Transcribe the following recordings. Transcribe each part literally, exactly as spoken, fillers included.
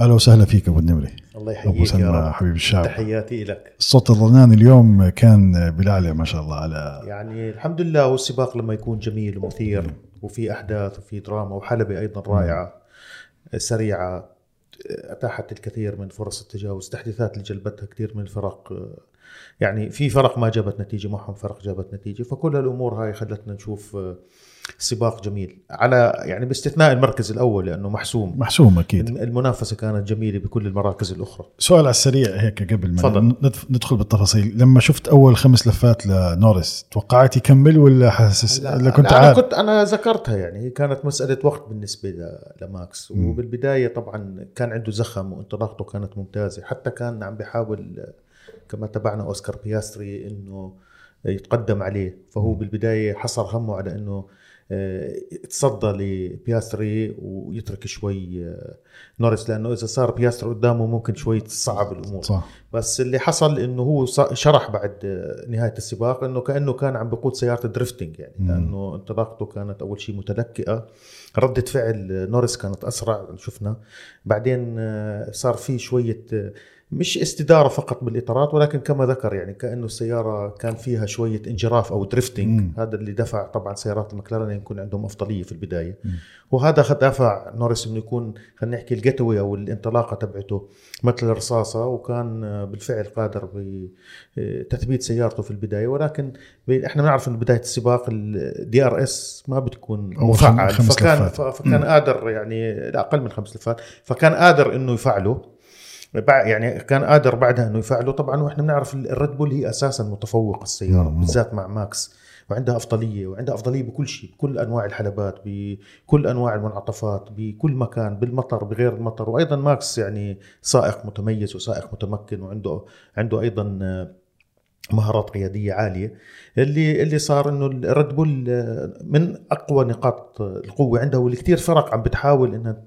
أهلا وسهلا فيك أبو النمري. الله يحييك أبو سلمى حبيب الشعب, تحياتي لك. الصوت الرنان اليوم كان بالعلى ما شاء الله, على يعني الحمد لله. والسباق لما يكون جميل ومثير وفي أحداث وفي دراما, وحلبة أيضا رائعة سريعة أتاحت الكثير من فرص التجاوز, تحديثات اللي جلبتها كثير من الفرق, يعني في فرق ما جابت نتيجة معهم, فرق جابت نتيجة, فكل الأمور هاي خلتنا نشوف سباق جميل, على يعني باستثناء المركز الأول لأنه محسوم محسوم أكيد. المنافسة كانت جميلة بكل المراكز الأخرى. سؤال على السريع هيك قبل ما فضل. ندخل بالتفاصيل, لما شفت أول خمس لفات لنورس توقعت يكمل ولا حاسس؟ لا, لا كنت أنا, كنت أنا ذكرتها, يعني كانت مسألة وقت بالنسبة لماكس, وبالبداية طبعا كان عنده زخم وانطلاقته كانت ممتازة, حتى كان عم بيحاول كما تبعنا أوسكار بياستري إنه يتقدم عليه, فهو م. بالبداية حصر همه على إنه تصدى لبياستري ويترك شوي نورس, لأنه إذا صار بياستري قدامه ممكن شوي تصعب الأمور صح. بس اللي حصل إنه هو شرح بعد نهاية السباق إنه كأنه كان عم بقود سيارة دريفتنج, يعني م. لأنه انطلاقته كانت أول شيء متلكئة, ردة فعل نورس كانت أسرع شفنا, بعدين صار فيه شوية مش استدارة فقط بالإطارات, ولكن كما ذكر يعني كأنه السيارة كان فيها شوية انجراف أو دريفتنج, هذا اللي دفع طبعا سيارات المكلارن يكون عندهم أفضلية في البداية, مم. وهذا دفع نورس إنه يكون خلينا نحكي الجتوي أو الانطلاقة تبعته مثل الرصاصة, وكان بالفعل قادر بتثبيت سيارته في البداية, ولكن إحنا نعرف إن بداية السباق الدي آر إس ما بتكون مفعل, فكان, فكان قادر يعني أقل من خمس لفات, فكان قادر إنه يفعله, يعني كان قادر بعدها انه يفعله طبعا. واحنا بنعرف الريد بول هي اساسا متفوق السياره بالذات مع ماكس, وعندها افضليه وعندها افضليه بكل شيء, بكل انواع الحلبات, بكل انواع المنعطفات, بكل مكان, بالمطر بغير المطر, وايضا ماكس يعني سائق متميز وسائق متمكن, وعنده عنده ايضا مهارات قياديه عاليه. اللي اللي صار انه الريد بول من اقوى نقاط القوه عندها, واللي كثير فرق عم بتحاول انها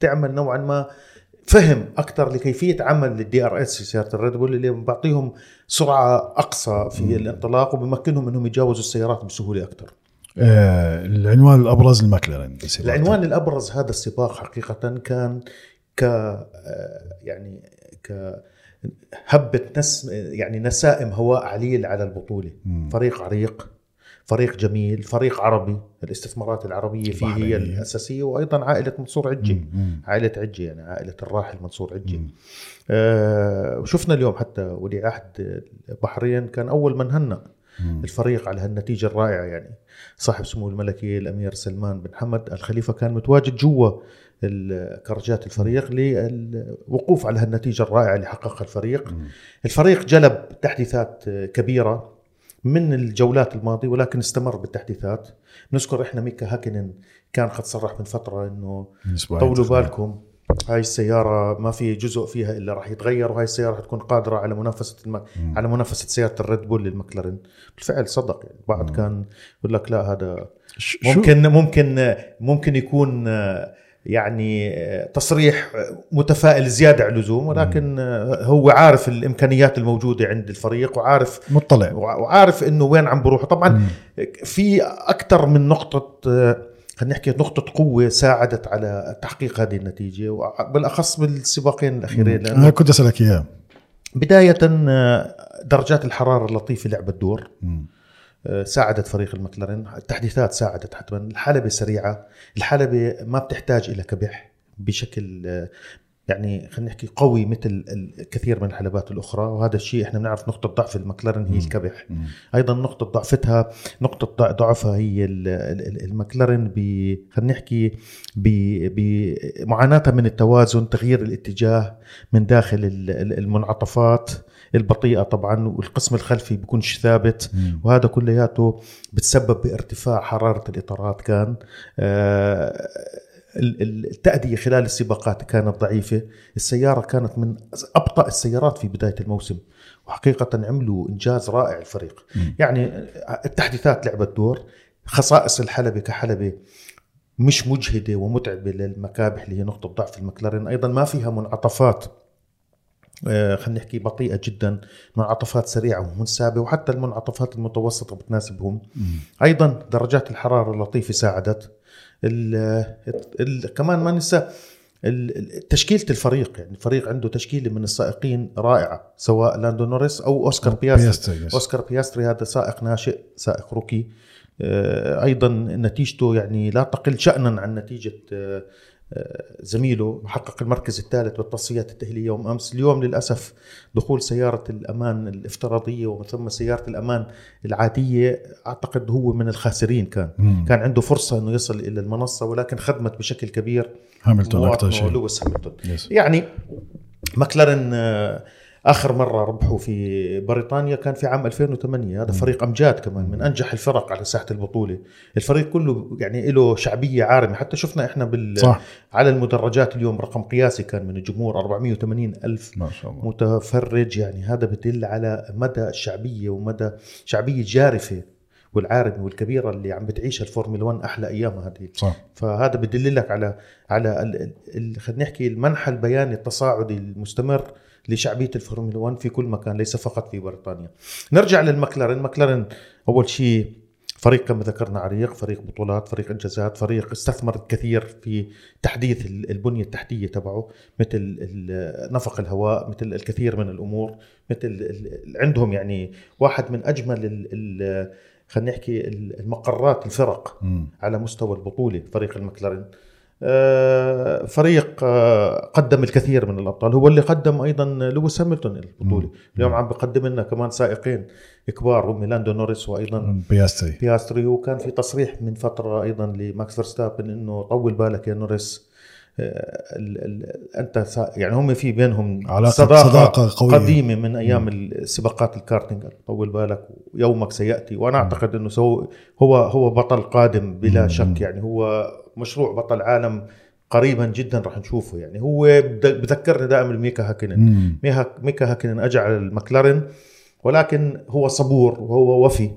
تعمل نوعا ما فهم أكثر لكيفية عمل الدي آر إس في سيارة الريد بول, اللي بعطيهم سرعة أقصى في م. الانطلاق, وبمكنهم أنهم يتجاوزوا السيارات بسهولة أكثر. آه العنوان الأبرز المكلارين, العنوان الأبرز هذا السباق حقيقة كان ك يعني ك هبة نس يعني نسائم هواء عليل على البطولة. م. فريق عريق, فريق جميل, فريق عربي, الاستثمارات العربية فيه هي الأساسية, وأيضا عائلة منصور عجي, عائلة عجي يعني عائلة الراحل منصور عجي. آه وشفنا اليوم حتى ولي عهد البحرين كان أول من هنأ الفريق على هالنتيجة الرائعة, يعني صاحب سمو الملكي الأمير سلمان بن حمد آل خليفة كان متواجد جوا الكرجات الفريق للوقوف على هالنتيجة الرائعة اللي حققها الفريق. مم. الفريق جلب تحديثات كبيرة من الجولات الماضية, ولكن استمر بالتحديثات. نذكر إحنا ميكا هاكينن كان قد صرح من فترة إنه طولوا بالكم, هاي السيارة ما في جزء فيها إلا راح يتغير, وهاي السيارة هتكون قادرة على منافسة الم... على منافسة سيارة الريد بول للمكلارين. بالفعل صدق, يعني بعد مم. كان يقول لك لا هذا ممكن ممكن ممكن يكون يعني تصريح متفائل زيادة على اللزوم, ولكن هو عارف الإمكانيات الموجودة عند الفريق, وعارف مطلع وعارف إنه وين عم بروحه. طبعا مم. في أكثر من نقطة, خلينا نحكي نقطة قوة ساعدت على تحقيق هذه النتيجة, بالأخص بالسباقين الأخيرين. أنا كنت أسألك إياه. بداية درجات الحرارة اللطيفة لعبت دور, مم. ساعدت فريق المكلارين, التحديثات ساعدت حتما, الحلبة سريعة, الحلبة ما بتحتاج إلى كبح بشكل يعني خلينا نحكي قوي مثل الكثير من الحلبات الأخرى, وهذا الشيء إحنا بنعرف نقطة ضعف المكلارين هي الكبح. مم. أيضا نقطة ضعفتها نقطة ضعفها هي المكلارين ب خلينا نحكي بمعاناتها من التوازن, تغيير الاتجاه من داخل المنعطفات البطيئة طبعا, والقسم الخلفي بيكونش ثابت, مم. وهذا كلياته بتسبب بارتفاع حرارة الإطارات. كان آه التأدية خلال السباقات كانت ضعيفة, السيارة كانت من أبطأ السيارات في بداية الموسم, وحقيقة عملوا إنجاز رائع الفريق. مم. يعني التحديثات لعبت دور, خصائص الحلبة كحلبة مش مجهدة ومتعبة للمكابح اللي هي نقطة ضعف المكلارين, أيضا ما فيها منعطفات خلينا نحكي بطيئة جدا, منعطفات سريعة ومنسابة, وحتى المنعطفات المتوسطة بتناسبهم. مم. أيضا درجات الحرارة اللطيفة ساعدت, ال ال ال كمان ما ننسى تشكيلة الفريق، يعني الفريق عنده تشكيلة من السائقين رائعة، سواء لاندو نوريس أو أوسكار بياستري. بياستري أوسكار بياستري هذا سائق ناشئ، سائق روكي، أيضا نتيجته يعني لا تقل شأنا عن نتيجة زميله، حقق المركز الثالث بالتصفيات التأهيلية يوم أمس. اليوم للأسف دخول سيارة الأمان الافتراضية ومن ثم سيارة الأمان العادية، أعتقد هو من الخاسرين. كان مم. كان عنده فرصة أنه يصل إلى المنصة، ولكن خدمت بشكل كبير هاملتون أكثر شيء، لويس هاملتون. yes. يعني مكلارن آخر مرة ربحوا في بريطانيا كان في عام ألفين وثمانية. هذا فريق أمجاد، كمان من أنجح الفرق على ساحة البطولة. الفريق كله يعني له شعبية عارمة، حتى شفنا إحنا بال صح. على المدرجات اليوم رقم قياسي كان من الجمهور أربعمائة وثمانين ألف متفرج. يعني هذا بدل على مدى الشعبية ومدى شعبية جارفة والعارمة والكبيرة اللي عم بتعيشها الفورمولا واحد أحلى أيامها هذه. فهذا بدللك على على خلينا نحكي المنحى البياني التصاعدي المستمر لشعبية الفورمولا واحد في كل مكان، ليس فقط في بريطانيا. نرجع للمكلارن. مكلارن أول شيء فريق كما ذكرنا عريق، فريق بطولات، فريق إنجازات، فريق استثمر كثير في تحديث البنية التحتية تبعه، مثل نفق الهواء، مثل الكثير من الأمور، مثل عندهم يعني واحد من أجمل ال خلينا نحكي المقرات الفرق م. على مستوى البطولة. فريق المكلارن فريق قدم الكثير من الأبطال، هو اللي قدم أيضا لويس هاملتون البطولة. اليوم عم بقدم لنا كمان سائقين كبار، هم لاندو نوريس وأيضا بياستري. بياستري وكان في تصريح من فترة أيضا لماكس فيرستابن إنه طول بالك يا نوريس، أنت يعني هم في بينهم صداقة, صداقة قديمة من أيام السباقات الكارتينج، طول بالك يومك سيأتي. وأنا أعتقد إنه هو هو بطل قادم بلا شك، يعني هو مشروع بطل عالم قريبا جدا راح نشوفه. يعني هو بذكرني دائما ميكا هاكينن. ميكا هاكينن أجعل المكلارن، ولكن هو صبور وهو وفي،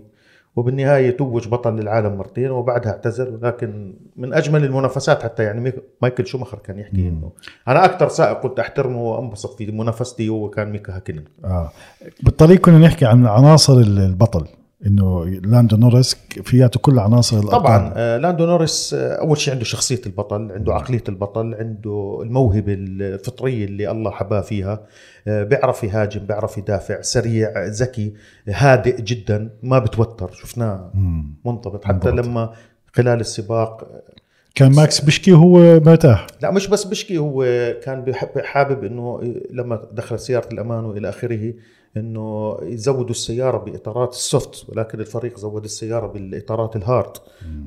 وبالنهاية توج بطل للعالم مرتين وبعدها اعتزل. ولكن من أجمل المنافسات، حتى يعني مايكل شوماخر كان يحكي مم. إنه أنا أكتر سائق كنت أحترمه وأنبسط في منافستي هو كان ميكا هاكينن. آه. بالطريق كنا نحكي عن عناصر البطل، إنه لاندو نوريس فياته كل عناصر الأبطال. طبعا آه لاندو نوريس آه أول شيء عنده شخصية البطل، عنده عقلية البطل، عنده الموهبة الفطرية اللي الله حباه فيها. آه بيعرف يهاجم، بيعرف يدافع، سريع، ذكي، هادئ جدا، ما بتوتر. شفناه منضبط حتى منضبط. لما خلال السباق كان ماكس بشكي هو مرتاح، لا مش بس بشكي، هو كان حابب إنه لما دخل سيارة الأمان وإلى آخره إنه يزودوا السيارة بإطارات السوفت، ولكن الفريق زود السيارة بالإطارات الهارد،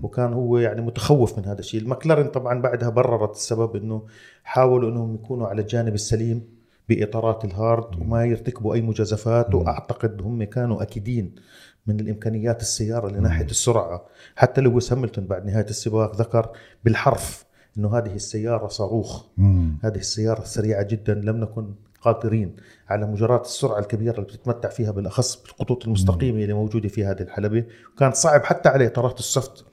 وكان هو يعني متخوف من هذا الشيء. المكلارن طبعا بعدها بررت السبب، إنه حاولوا إنهم يكونوا على الجانب السليم بإطارات الهارد وما يرتكبوا أي مجازفات، وأعتقد هم كانوا أكيدين من الإمكانيات السيارة لناحية السرعة. حتى لويس هاملتون بعد نهاية السباق ذكر بالحرف إنه هذه السيارة صاروخ، هذه السيارة سريعة جدا، لم نكن قادرين على مجرات السرعة الكبيرة اللي بتتمتع فيها بالأخص بالخطوط المستقيمة اللي موجودة في هذه الحلبة. وكان صعب حتى على إطارات السوفت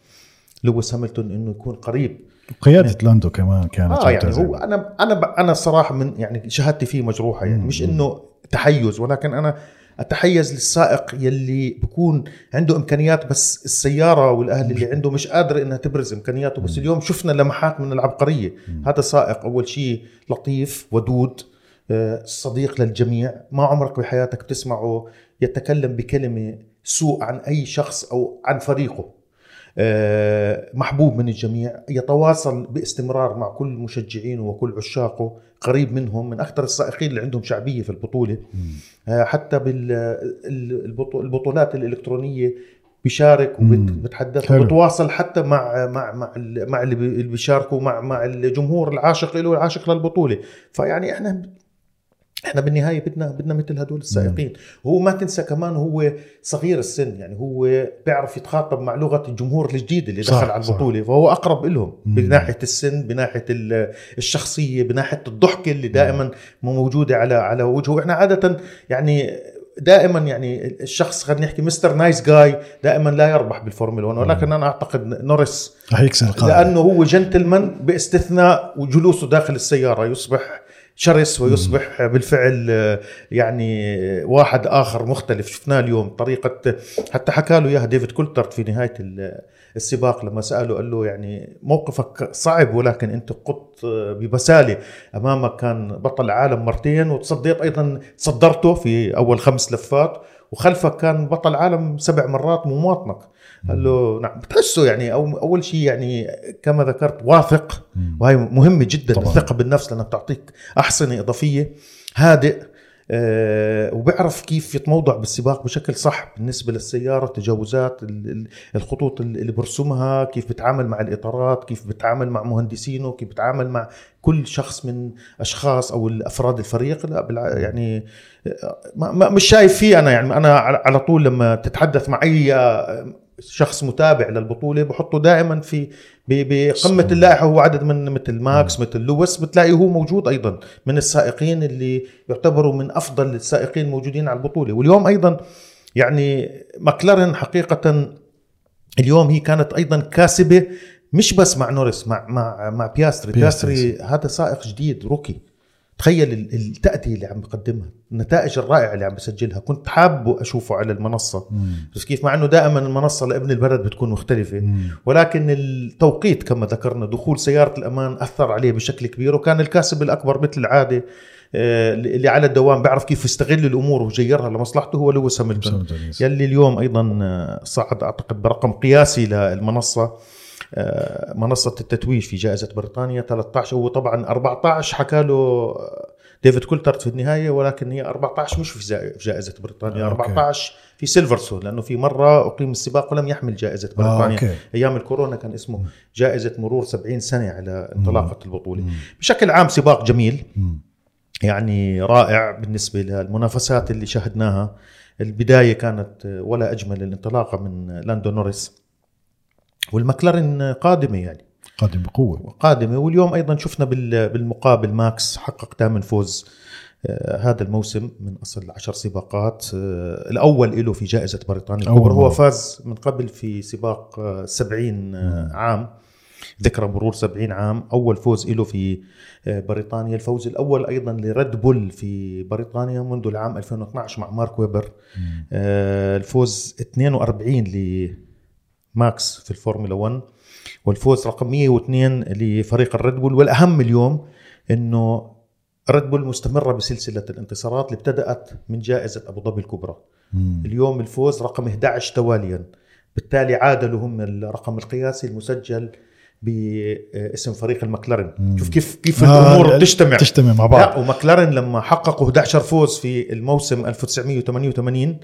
لويس هاملتون إنه يكون قريب. قيادة لاندو كمان كانت آه يعني هو أنا أنا أنا صراحة من يعني شهادتي فيه مجروحة، يعني مش إنه تحيز، ولكن أنا أتحيز للسائق يلي بكون عنده إمكانيات بس السيارة والأهل اللي عنده مش قادر إنها تبرز إمكانياته. بس اليوم شفنا لمحات من العبقرية. هذا سائق أول شيء لطيف ودود، صديق للجميع، ما عمرك بحياتك بتسمعه يتكلم بكلمة سوء عن أي شخص أو عن فريقه، محبوب من الجميع، يتواصل باستمرار مع كل مشجعينه وكل عشاقه، قريب منهم، من أكثر السائقين اللي عندهم شعبية في البطولة. حتى بالبطولات الإلكترونية بيشارك وبتحدث وبتواصل حتى مع مع مع مع اللي بيشاركوا، مع مع الجمهور العاشق له، العاشق للبطولة. فيعني احنا احنا بالنهاية بدنا بدنا مثل هدول السائقين. هو ما تنسى كمان هو صغير السن، يعني هو بيعرف يتخاطب مع لغة الجمهور الجديد اللي دخل على البطولة، فهو أقرب لهم بناحية السن، بناحية الشخصية، بناحية الضحكة اللي دائما موجودة على على وجهه. احنا عادة يعني دائما يعني الشخص خلينا نحكي مستر نايس جاي دائما لا يربح بالفورمولا واحد، ولكن انا اعتقد نورس لانه هو جنتلمان باستثناء وجلوسه داخل السياره يصبح شرس ويصبح بالفعل يعني واحد اخر مختلف. شفناه اليوم طريقه، حتى حكى له اياها ديفيد كولتارد في نهايه السباق لما ساله قال له يعني موقفك صعب ولكن انت قط ببساله، امامك كان بطل عالم مرتين وتصديت ايضا صدرته في اول خمس لفات، وخلفك كان بطل عالم سبع مرات مماطنك. قال له نعم بتحسه يعني أو أول شيء يعني كما ذكرت واثق، وهي مهمة جدا طبعاً. الثقة بالنفس لأنها بتعطيك أحصنة إضافية، هادئ أه وبيعرف كيف يتموضع بالسباق بشكل صح بالنسبة للسيارة، تجاوزات الخطوط اللي برسمها، كيف بتعامل مع الإطارات، كيف بتعامل مع مهندسينه، كيف بتعامل مع كل شخص من أشخاص أو الأفراد الفريق. لا يعني ما مش شايف فيه أنا، يعني أنا على طول لما تتحدث مع أي شخص متابع للبطولة بحطه دائما في بقمة اللائحة، هو عدد من مثل ماكس مثل لويس بتلاقيه هو موجود أيضا من السائقين اللي يعتبروا من أفضل السائقين موجودين على البطولة. واليوم أيضا يعني ماكلارين حقيقة اليوم هي كانت أيضا كاسبة، مش بس مع نورس، مع مع مع بياستري. بياستري هذا سائق جديد روكي، تخيل التأدية اللي عم بقدمها، النتائج الرائعة اللي عم بسجلها، كنت حابه أشوفه على المنصة. مم. بس كيف مع أنه دائما المنصة لابن البلد بتكون مختلفة، مم. ولكن التوقيت كما ذكرنا دخول سيارة الأمان أثر عليه بشكل كبير، وكان الكاسب الأكبر مثل العادة اللي على الدوام بيعرف كيف يستغل الأمور ويغيرها لمصلحته هو لويس هاملتون يلي اليوم أيضا صعد أعتقد برقم قياسي للمنصة، منصة التتويج في جائزة بريطانيا ثلاثة عشر، هو طبعا أربعة عشر حكى له ديفيد كولتارد في النهاية، ولكن هي أربعة عشر مش في جائزة بريطانيا، أربعة عشر في سيلفرستون لأنه في مرة أقيم السباق ولم يحمل جائزة بريطانيا. أوكي. أيام الكورونا كان اسمه جائزة مرور سبعين سنة على انطلاقة البطولة. بشكل عام سباق جميل يعني رائع بالنسبة للمنافسات اللي شاهدناها. البداية كانت ولا أجمل، الانطلاقة من لاندو نوريس، والمكلارين قادمة يعني قادمة بقوة قادمة. واليوم أيضا شفنا بالمقابل ماكس حقق ثامن فوز هذا الموسم من أصل عشر سباقات، الأول له في جائزة بريطانيا الكبرى، هو فاز من قبل في سباق سبعين عام، ذكرى مرور سبعين عام، أول فوز له في بريطانيا، الفوز الأول أيضا لريد بول في بريطانيا منذ العام ألفين واثني عشر مع مارك ويبر، الفوز اثنين وأربعين ل ماكس في الفورمولا واحد، والفوز رقم مئة واثنين لفريق الريد بول. والأهم اليوم أنه الريد بول مستمرة بسلسلة الانتصارات اللي ابتدأت من جائزة أبو ظبي الكبرى، مم. اليوم الفوز رقم أحد عشر تواليا، بالتالي عادلوا هم الرقم القياسي المسجل باسم فريق المكلارين. شوف كيف كيف الامور آه تجتمع تجتمع مع بعض. لا ومكلارين لما حققوا أحد عشر فوز في الموسم ألف وتسعمئة وثمانية وثمانين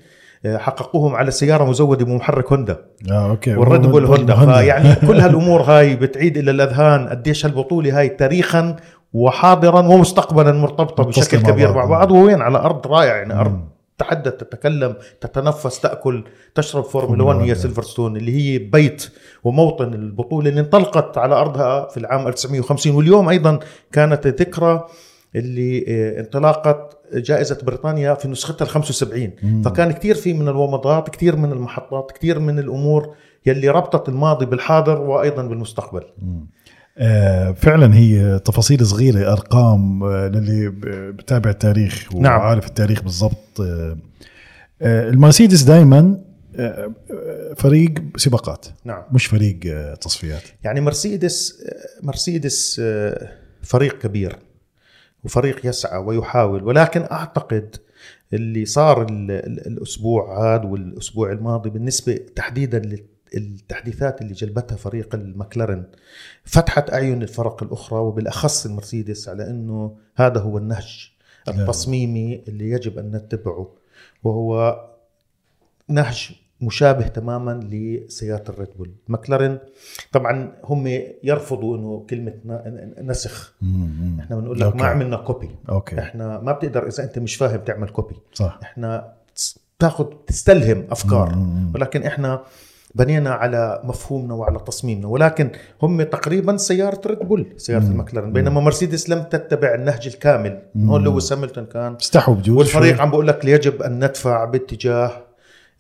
حققوهم على سيارة مزودة بمحرك هوندا آه، أوكي. والريد بول هوندا، فيعني كل هالأمور هاي بتعيد إلى الأذهان قديش هالبطولة هاي تاريخا وحاضرا ومستقبلا مرتبطة بشكل كبير مع بعض، وين على أرض رائع يعني أرض مم. تحدث تتكلم تتنفس تأكل تشرب فورمولا واحد، هي سيلفرستون اللي هي بيت وموطن البطولة اللي انطلقت على أرضها في العام ألف وتسعمئة وخمسين. واليوم أيضا كانت ذكرى اللي انطلقت جائزة بريطانيا في نسختها الخمسة وسبعين، مم. فكان كتير في من الومضات، كتير من المحطات، كتير من الأمور يلي ربطت الماضي بالحاضر وأيضا بالمستقبل. مم. آه فعلا هي تفاصيل صغيرة، أرقام آه للي بتابع التاريخ وعارف التاريخ بالضبط. آه آه المرسيدس دايما آه فريق سباقات، نعم. مش فريق آه تصفيات، يعني مرسيدس مرسيدس آه فريق كبير وفريق يسعى ويحاول، ولكن أعتقد اللي صار الأسبوع هذا والأسبوع الماضي بالنسبة تحديدا للتحديثات اللي جلبتها فريق المكلارين فتحت أعين الفرق الأخرى وبالأخص المرسيدس على أنه هذا هو النهج التصميمي اللي يجب أن نتبعه، وهو نهج مشابه تماما لسيارة الريد بول. ماكلارين طبعا هم يرفضوا انه كلمة نسخ، مم. احنا بنقول لك ما عملنا كوبي، أوكي. احنا ما بتقدر اذا انت مش فاهم تعمل كوبي، صح. احنا تاخد تستلهم افكار، مم. ولكن احنا بنينا على مفهومنا وعلى تصميمنا, ولكن هم تقريبا سيارة ريد بول, سيارة المكلارن, بينما مرسيدس لم تتبع النهج الكامل. هون لويس هاملتون كان استحوا بجوز والفريق شوي. عم بقول لك يجب أن ندفع باتجاه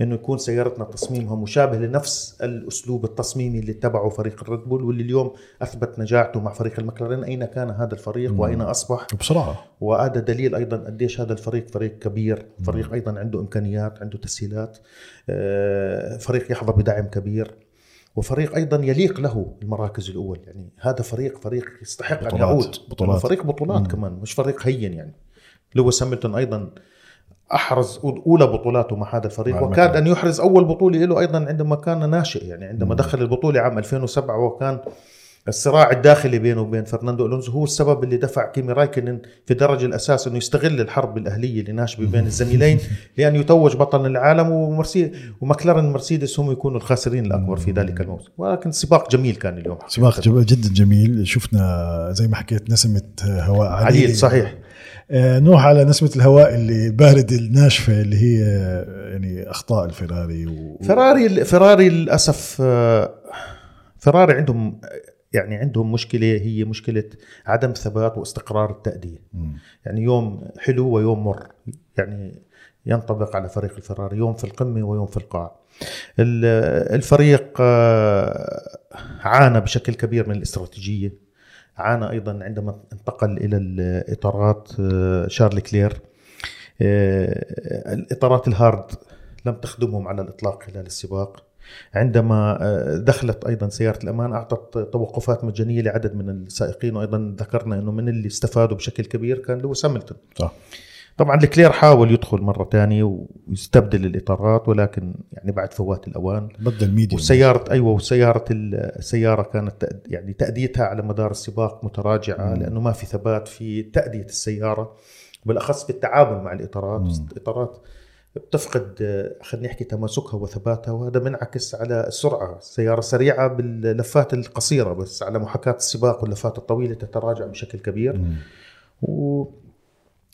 إنه يكون سيارتنا تصميمها مشابه لنفس الأسلوب التصميمي اللي اتبعه فريق الريد بول, واللي اليوم أثبت نجاعته مع فريق المكلارين. أين كان هذا الفريق وأين أصبح بصراحة, وهذا دليل أيضا قديش هذا الفريق فريق كبير, فريق أيضا عنده إمكانيات, عنده تسهيلات, فريق يحظى بدعم كبير, وفريق أيضا يليق له المراكز الأول. يعني هذا فريق فريق يستحق بطلات. أن يعود بطولات, فريق بطولات مم. كمان مش فريق هين. يعني لويس هاملتون أيضا أحرز أولى بطولاته مع هذا الفريق, وكاد أن يحرز أول بطولة له أيضا عندما كان ناشئ. يعني عندما دخل البطولة عام ألفين وسبعة, وكان الصراع الداخلي بينه وبين فرناندو ألونسو هو السبب اللي دفع كيمي رايكنن في درجة الأساس أنه يستغل الحرب الأهلية اللي ناشبة بين الزميلين لأن يتوج بطل العالم, ومرسي ومكلارن مرسيدس هم يكونوا الخاسرين الأكبر في ذلك الموسم. ولكن سباق جميل كان اليوم, سباق جدا جميل. شفنا زي ما حكيت نسمة هواء عديد, صحيح. نروح على نسمة الهواء اللي بارد الناشفة اللي هي يعني أخطاء الفراري و... فراري فراري للأسف فراري عندهم يعني عندهم مشكلة, هي مشكلة عدم ثبات واستقرار التأدية. م. يعني يوم حلو ويوم مر, يعني ينطبق على فريق الفراري, يوم في القمة ويوم في القاع. الفريق عانى بشكل كبير من الاستراتيجية, عانى أيضا عندما انتقل إلى الإطارات شارل كلير. الإطارات الهارد لم تخدمهم على الإطلاق خلال السباق. عندما دخلت أيضا سيارة الأمان أعطت توقفات مجانية لعدد من السائقين, وأيضا ذكرنا أنه من اللي استفادوا بشكل كبير كان لويس هاملتون. طبعا لكلير حاول يدخل مرة تانية ويستبدل الإطارات, ولكن يعني بعد فوات الأوان بدل ميديا. وسيارة أيوة وسيارة السيارة كانت يعني تأديتها على مدار السباق متراجعة, لأنه ما في ثبات في تأدية السيارة, وبالأخص في التعامل مع الإطارات. مم. الإطارات بتفقد خلينا نحكي تماسكها وثباتها, وهذا منعكس على السرعة. السيارة سريعة باللفات القصيرة, بس على محاكاة السباق واللفات الطويلة تتراجع بشكل كبير. مم. و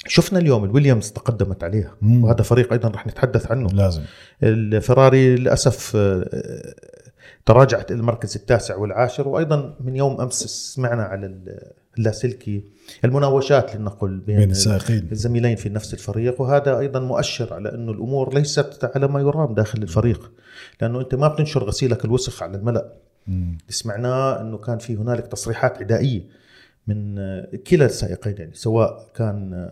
شفنا اليوم الويليامز تقدمت عليها, وهذا فريق أيضا رح نتحدث عنه لازم. الفراري للأسف تراجعت المركز التاسع والعاشر, وأيضا من يوم أمس سمعنا على اللاسلكي المناوشات للنقل بين الزميلين في نفس الفريق, وهذا أيضا مؤشر على أنه الأمور ليست على ما يرام داخل الفريق, لأنه أنت ما بتنشر غسيلك الوسخ على الملأ. سمعنا أنه كان في هنالك تصريحات عدائية من كلا السائقين, يعني سواء كان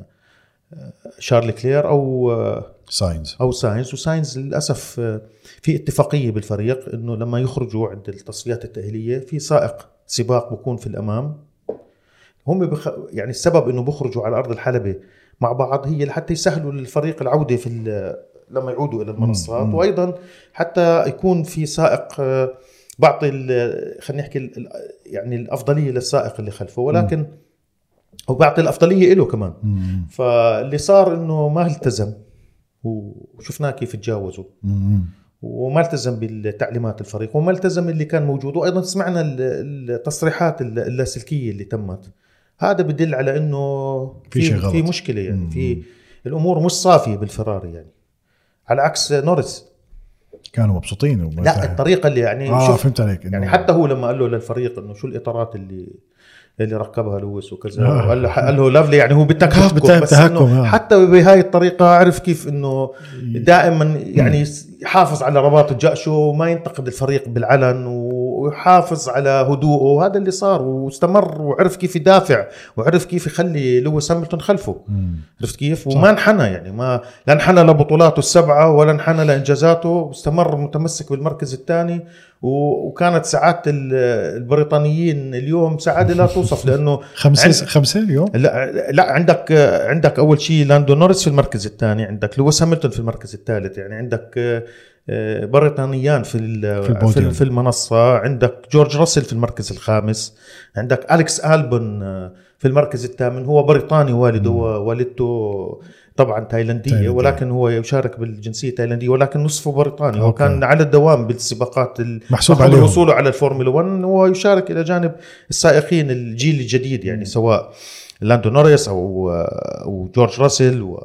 شارل كلير أو ساينز أو ساينز وساينز للأسف في اتفاقية بالفريق إنه لما يخرجوا عند التصفيات التأهيلية في سائق سباق بكون في الأمام, هم بخ... يعني السبب إنه بخرجوا على أرض الحلبة مع بعض هي لحتى يسهلوا للفريق العودة في ال... لما يعودوا إلى المنصات, وأيضا حتى يكون في سائق بعطي خلينا نحكي يعني الأفضلية للسائق اللي خلفه, ولكن م. وبعطي الأفضلية إله كمان. مم. فاللي صار إنه ما التزم, وشفناه كيف تجاوزوا, وما التزم بالتعليمات الفريق, وما التزم اللي كان موجود, وأيضا سمعنا التصريحات اللاسلكية اللي تمت. هذا بدل على إنه في في, في مشكلة, يعني مم. في الأمور مش صافية بالفراري, يعني على عكس نورس كانوا مبسوطين. لا ساحة. الطريقة اللي يعني آه فهمت عليك, يعني حتى هو لما قال له للفريق إنه شو الإطارات اللي اللي ركبها لويس وكذا, قال له قال له لافلي, يعني هو بالتحكم, بالتحكم حتى بهاي الطريقة عرف كيف إنه دائما يعني يحافظ على رباط جأشه وما ينتقد الفريق بالعلن, ويحافظ على هدوءه, وهذا اللي صار. واستمر وعرف كيف يدافع, وعرف كيف يخلي لويس هاملتون خلفه, عرفت كيف, وما انحنى, يعني ما لا انحنى لبطولاته السبعة ولا انحنى لإنجازاته, واستمر متمسك بالمركز الثاني. وكانت سعادة البريطانيين اليوم سعادة لا توصف, لأنه خمسة خمسة اليوم لا, لا عندك عندك أول شيء لاندو نورس في المركز الثاني, عندك لويس هاملتون في المركز الثالث, يعني عندك بريطانيان في في, في المنصة, عندك جورج راسل في المركز الخامس, عندك أليكس ألبون في المركز الثامن, هو بريطاني والده, ووالدته طبعا تايلاندية, تايلاندية ولكن هو يشارك بالجنسية التايلاندية, ولكن نصفه بريطاني. أوكي. وكان على الدوام بالسباقات محسوب عليه وصوله على الفورمولا واحد, ويشارك إلى جانب السائقين الجيل الجديد, يعني سواء لاندو نوريس أو, أو جورج راسل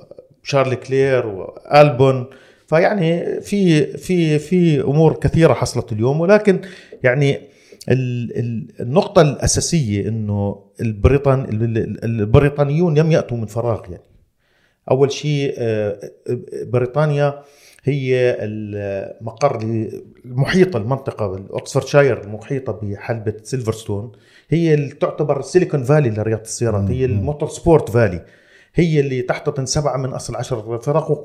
وشارل كلير وألبون. فيعني في في في امور كثيره حصلت اليوم، ولكن يعني النقطه الاساسيه انه البريطان البريطانيون لم ياتوا من فراغ. يعني اول شيء بريطانيا هي المقر المحيطه، المنطقه اوكسفورشاير المحيطه بحلبة سيلفرستون هي اللي تعتبر سيليكون فالي لرياضه السيارات، هي الموتور سبورت فالي، هي اللي تحتضن سبعة من أصل عشر فرق،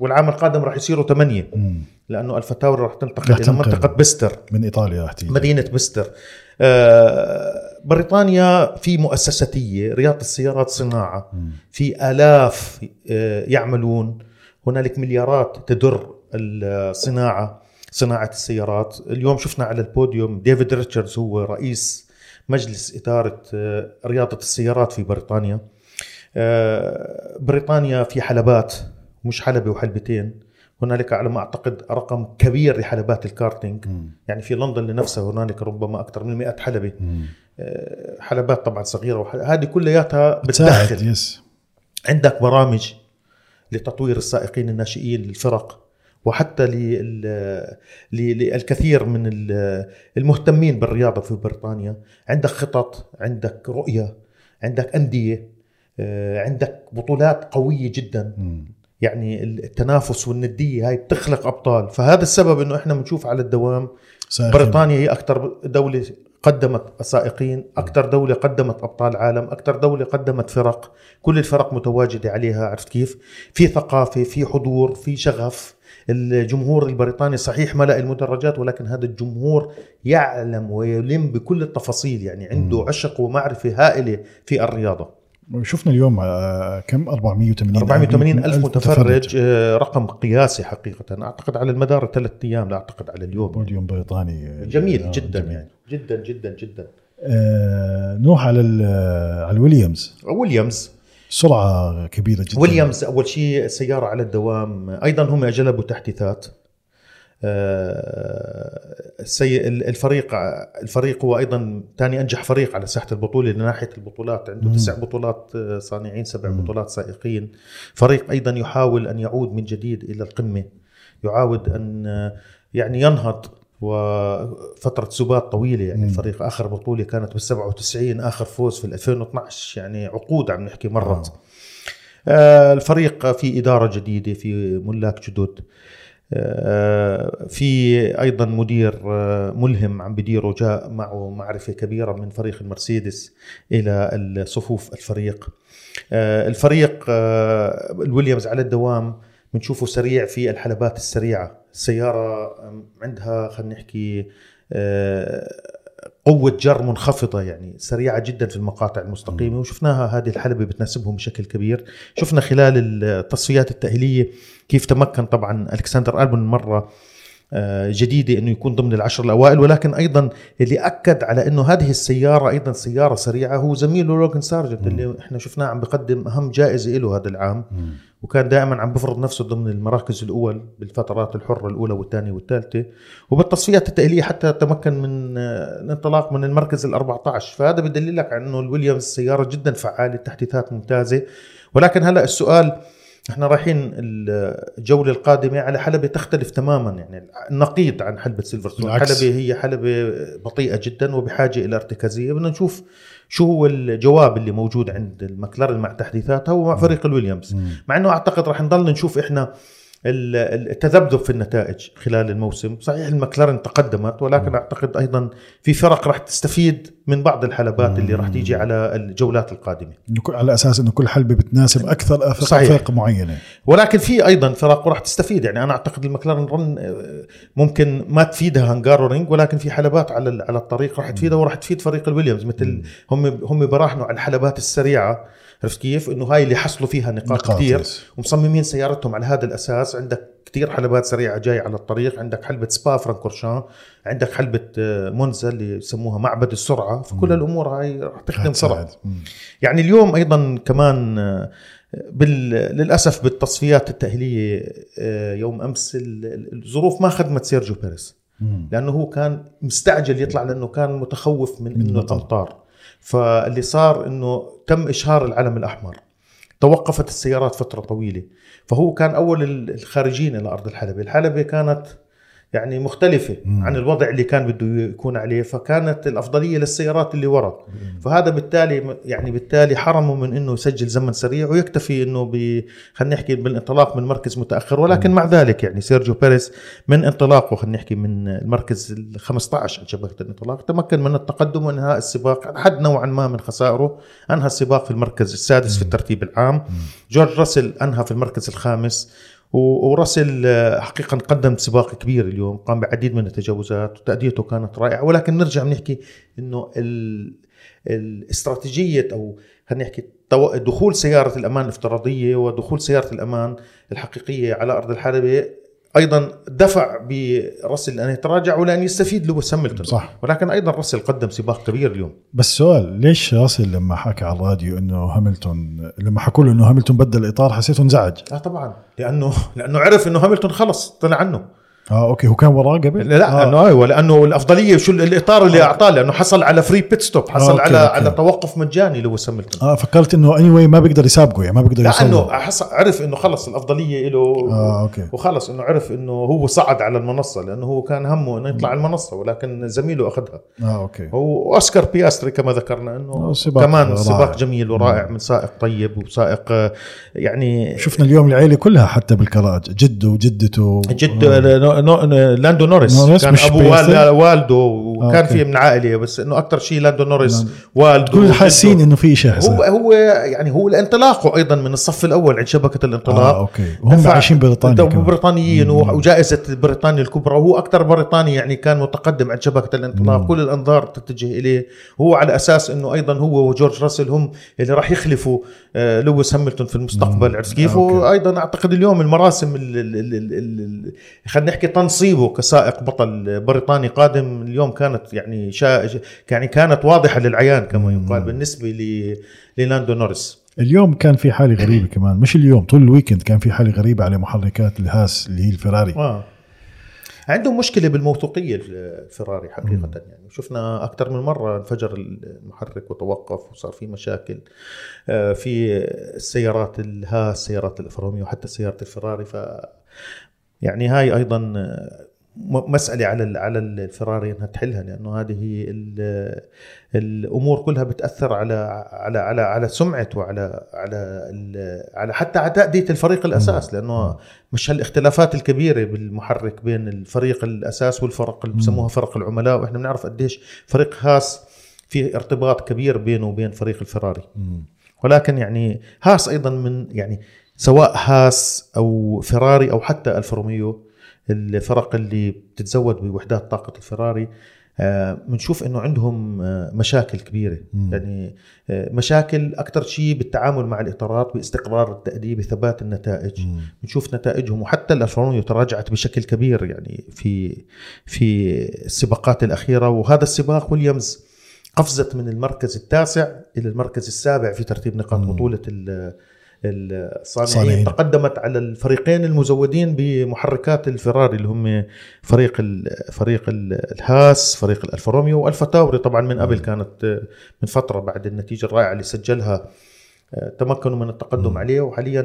والعام القادم راح يصيروا ثمانية لأنه ألفا تاوري راح تنتقل إلى منطقة بستر من إيطاليا، مدينة بستر. آه بريطانيا في مؤسساتية رياضة السيارات صناعة، في آلاف آه يعملون هنالك، مليارات تدر الصناعة، صناعة السيارات. اليوم شفنا على البوديوم ديفيد ريتشاردز هو رئيس مجلس إدارة آه رياضة السيارات في بريطانيا. بريطانيا في حلبات، مش حلبة وحلبتين، هنالك على ما أعتقد رقم كبير لحلبات الكارتينج. م. يعني في لندن لنفسها هنالك ربما أكثر من مئة حلبة، م. حلبات طبعا صغيرة وحلبة. هذه كلياتها بتدخل يس. عندك برامج لتطوير السائقين الناشئين للفرق، وحتى للكثير من المهتمين بالرياضة في بريطانيا. عندك خطط، عندك رؤية، عندك أندية، عندك بطولات قوية جدا. م. يعني التنافس والندية هاي بتخلق أبطال. فهذا السبب أنه إحنا بنشوف على الدوام سائقين. بريطانيا هي أكثر دولة قدمت سائقين، أكثر دولة قدمت أبطال عالم، أكثر دولة قدمت فرق، كل الفرق متواجدة عليها. عرفت كيف؟ في ثقافة، في حضور، في شغف. الجمهور البريطاني صحيح ملأ المدرجات، ولكن هذا الجمهور يعلم ويلم بكل التفاصيل، يعني عنده م. عشق ومعرفة هائلة في الرياضة. شفنا اليوم كم أربعمئة وثمانين ألف متفرج، رقم قياسي حقيقة. أعتقد على المدار ثلاثة أيام، لا أعتقد على اليوم. بوديوم بريطاني جميل جدا، يعني جدا جدا جدا. آه نروح على على الويليامز. ويليامز سرعة كبيرة جدا. ويليامز أول شيء سيارة على الدوام، أيضا هم أجلبوا تحديثات. الفريق الفريق هو أيضا ثاني أنجح فريق على ساحة البطولة من ناحية البطولات، عنده تسع بطولات صانعين، سبع بطولات سائقين. فريق أيضا يحاول أن يعود من جديد إلى القمة، يعاود أن يعني ينهض وفترة سبات طويلة. يعني الفريق آخر بطولة كانت بالسبعة وتسعين، آخر فوز في ألفين واثناعش، يعني عقود عم نحكي مرات. الفريق في إدارة جديدة، في ملاك جدد، في أيضا مدير ملهم عم بديره، جاء معه معرفة كبيرة من فريق المرسيدس إلى صفوف الفريق. الفريق الويليامز على الدوام بنشوفه سريع في الحلبات السريعة، السيارة عندها خلينا نحكي قوة جر منخفضة، يعني سريعة جدا في المقاطع المستقيمة، وشفناها هذه الحلبة بتناسبهم بشكل كبير. شفنا خلال التصفيات التأهيلية كيف تمكن طبعا ألكسندر ألبون مرة جديدة أنه يكون ضمن العشر الأوائل، ولكن أيضا اللي أكد على أنه هذه السيارة أيضا سيارة سريعة هو زميله لوغان سارجنت، اللي إحنا شفناه عم بقدم أهم جائزة له هذا العام، وكان دائما عم بفرض نفسه ضمن المراكز الأول بالفترات الحرة الأولى والثانية والثالثة، وبالتصفيات التأهيلية حتى تمكن من الانطلاق من المركز الأربعة عشر. فهذا بدللك على أنه الويليامز سيارة جدا فعالة، التحديثات ممتازة. ولكن هلأ السؤال، احنا رايحين الجولة القادمة على حلبة تختلف تماما، يعني النقيض عن حلبة سيلفرستون. حلبة هي حلبة بطيئة جدا وبحاجة الى ارتكازية. بدنا نشوف شو هو الجواب اللي موجود عند المكلارن مع تحديثاتها ومع فريق الويليامز، م. مع انه اعتقد راح نضل نشوف احنا التذبذب في النتائج خلال الموسم. صحيح المكلارن تقدمت، ولكن م. اعتقد ايضا في فرق راح تستفيد من بعض الحلبات اللي راح تيجي على الجولات القادمة، على اساس انه كل حلبة بتناسب اكثر فرق معينة، ولكن في ايضا فرق راح تستفيد. يعني انا اعتقد المكلارن ممكن ما تفيدها هنغارورينج، ولكن في حلبات على على الطريق راح تفيدها وراح تفيد فريق الويليامز. مثل هم هم براهنوا على الحلبات السريعة، عرفت كيف؟ انه هاي اللي حصلوا فيها نقاط كثير، ومصممين سيارتهم على هذا الاساس. عندك كثير حلبات سريعة جاي على الطريق، عندك حلبة سبا فرانكورشان، عندك حلبة مونزا اللي يسموها معبد السرعة، فكل الأمور هاي رح تخدم سرعة. يعني اليوم أيضا كمان بال... للأسف بالتصفيات التأهيلية يوم أمس الظروف ما خدمت سيرجيو بيريز، لأنه هو كان مستعجل يطلع، لأنه كان متخوف من أنه الأمطار. فاللي صار أنه تم إشهار العلم الأحمر، توقفت السيارات فترة طويلة. فهو كان أول الخارجين إلى أرض الحلبة. الحلبة كانت يعني مختلفة عن الوضع اللي كان بده يكون عليه، فكانت الأفضلية للسيارات اللي وراء. فهذا بالتالي يعني بالتالي حرمه من إنه يسجل زمن سريع ويكتفي إنه ب خلينا نحكي بالانطلاق من مركز متأخر. ولكن مع ذلك يعني سيرجيو بيريز من انطلاقه خلينا نحكي من المركز الخامس عشر عن شبكة الانطلاق تمكن من التقدم وإنهاء السباق. حد نوعا ما من خسائره، أنهى السباق في المركز السادس في الترتيب العام. جورج راسل أنهى في المركز الخامس. وراسل حقيقة قدم سباق كبير اليوم، قام بعديد من التجاوزات وتأديته كانت رائعة. ولكن نرجع بنحكي إنه الاستراتيجية أو هنحكي دخول سيارة الأمان الافتراضية ودخول سيارة الأمان الحقيقية على أرض الحلبة أيضا دفع براسل أن يتراجع ولأن يستفيد لويس هاملتون. صح. ولكن أيضا راسل قدم سباق كبير اليوم. بس سؤال، ليش راسل لما حكى على الراديو إنه هاملتون لما حكوا له إنه هاملتون بدل الإطار حسيته انزعج؟ آه طبعا، لأنه لأنه عرف إنه هاملتون خلص طلع عنه. آه أوكي، هو كان وراه قبل. لا آه. لأنه أيوة لأنه الأفضلية شو الإطار اللي أعطاه، لأنه حصل على فري بيت ستوب، حصل آه أوكي على أوكي. على توقف مجاني لويس هاملتون. آه فكرت إنه anyway ما بيقدر يسابقه، يعني ما بيقدر يسابقه. لأنه عرف إنه خلص الأفضلية إله. آه أوكي. وخلص إنه عرف إنه هو صعد على المنصة، لأنه هو كان همه إنه يطلع على المنصة ولكن زميله أخذها. آه أوكي. هو أوسكار بياستري كما ذكرنا إنه آه كمان سباق جميل ورائع من سائق طيب وسائق يعني. شفنا اليوم العائلة كلها حتى بالكراج، جده وجدته. جده لاندو نوريس, نوريس كان أبو والده وكان آه فيه من عائلة، بس إنه أكتر شيء لاندو نوريس لاند. والده كل حاسين إنه في شيء هو, هو يعني هو الانطلاقه أيضا من الصف الأول عند شبكة الانطلاق. آه أوكي. هم عايشين بريطانيا. بريطانيين وجائزة بريطانيا الكبرى، وهو أكتر بريطاني يعني كان متقدم عند شبكة الانطلاق. مم. كل الأنظار تتجه إليه، هو على أساس إنه أيضا هو وجورج راسل هم اللي راح يخلفوا آه لويس هاملتون في المستقبل. عرفت كيف؟ وأيضا أعتقد اليوم المراسم خلينا نحكي تنصيبه كسائق بطل بريطاني قادم اليوم كانت يعني شا... يعني كانت واضحة للعيان كما يقال بالنسبة ل... للاندو نوريس. اليوم كان في حالة غريبة كمان، مش اليوم، طول الويكند كان في حالة غريبة على محركات الهاس اللي هي الفراري. آه. عندهم مشكلة بالموثوقية الفراري حقيقة. مم. يعني شفنا أكثر من مرة انفجر المحرك وتوقف وصار في مشاكل في السيارات الهاس، سيارات الألفا روميو وحتى سيارة الفراري. ف يعني هاي أيضا مسألة على على الفراري أنها تحلها، لأنه هذه الأمور كلها بتأثر على على على على سمعته وعلى على على حتى على تأدية الفريق الأساس، لأنه مش هالاختلافات الكبيرة بالمحرك بين الفريق الأساس والفرق اللي بسموها فرق العملاء، وإحنا بنعرف قديش فريق هاس في ارتباط كبير بينه وبين فريق الفراري. ولكن يعني هاس أيضا من يعني سواء هاس أو فراري أو حتى ألفا روميو الفرق اللي بتتزود بوحدات طاقة الفراري بنشوف آه إنه عندهم آه مشاكل كبيرة. مم. يعني آه مشاكل أكتر شيء بالتعامل مع الإطارات، باستقرار التأدية، بثبات النتائج. بنشوف نتائجهم، وحتى الألفا روميو تراجعت بشكل كبير يعني في في السباقات الأخيرة. وهذا السباق ويليامز قفزت من المركز التاسع إلى المركز السابع في ترتيب نقاط بطولة الصانعين. تقدمت على الفريقين المزودين بمحركات الفراري اللي هم فريق فريق الهاس، فريق الألفا روميو، والألفا تاوري طبعا من قبل كانت من فترة بعد النتيجة الرائعة اللي سجلها تمكنوا من التقدم م. عليه. وحاليا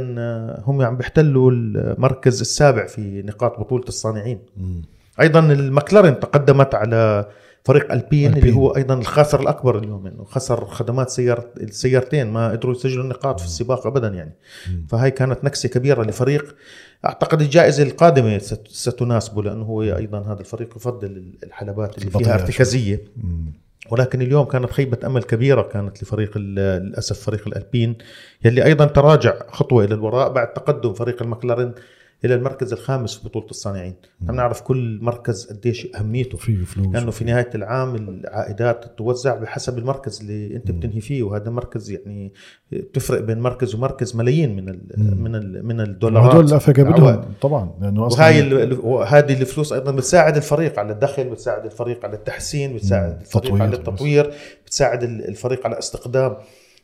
هم عم بيحتلوا المركز السابع في نقاط بطولة الصانعين. م. أيضا المكلارين تقدمت على فريق ألبين, ألبين اللي هو أيضا الخاسر الأكبر اليوم، إنه خسر خدمات سيارة السيارتين، ما قدروا يسجلوا النقاط في السباق أبدا يعني. م. فهاي كانت نكسة كبيرة لفريق أعتقد الجائزة القادمة ستناسبه، لأنه هو أيضا هذا الفريق يفضل الحلبات اللي فيها ارتكازية. ولكن اليوم كانت خيبة أمل كبيرة كانت لفريق للأسف فريق الألبين يلي أيضا تراجع خطوة إلى الوراء بعد تقدم فريق المكلارين إلى المركز الخامس في بطولة الصانعين. نحن نعرف كل مركز قديش أهميته، لأنه في نهاية العام العائدات تتوزع بحسب المركز اللي أنت بتنهي فيه، وهذا مركز يعني تفرق بين مركز ومركز ملايين من ال من ال من الدولارات. هذول أفكا بدهم طبعاً، لأنه هذه الفلوس أيضاً بتساعد الفريق على الدخل، بتساعد الفريق على التحسين، بتساعد الفريق على التطوير، بتساعد الفريق على استقدام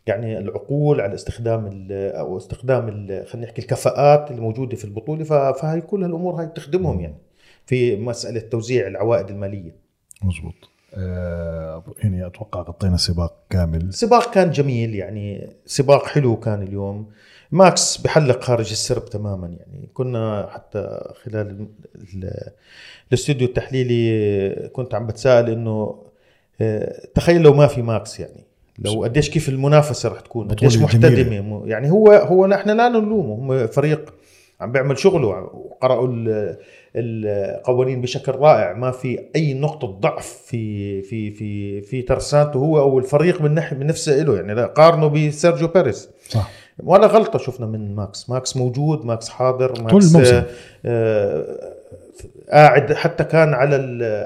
يعني العقول، على استخدام ال أو استخدام ال خلينا نحكي الكفاءات الموجودة في البطولة. فهاي كل هالأمور هاي تخدمهم يعني في مسألة توزيع العوائد المالية. مزبوط. يعني أتوقع غطينا سباق كامل. سباق كان جميل يعني، سباق حلو كان اليوم. ماكس بحلق خارج السرب تماما يعني، كنا حتى خلال الاستوديو التحليلي كنت عم بتساءل إنه تخيل لو ما في ماكس يعني، لو قديش كيف المنافسة رح تكون، قديش محتدمة يعني. هو هو نحن لا نلومه، هم فريق عم بيعمل شغله وقرأوا القوانين بشكل رائع، ما في أي نقطة ضعف في في في في ترسانته هو أو الفريق من ناحية من نفسه إله يعني. لا قارنه بسيرجيو بيريز صح، ولا غلطة شفنا من ماكس. ماكس موجود، ماكس حاضر، ماكس آه آه قاعد، حتى كان على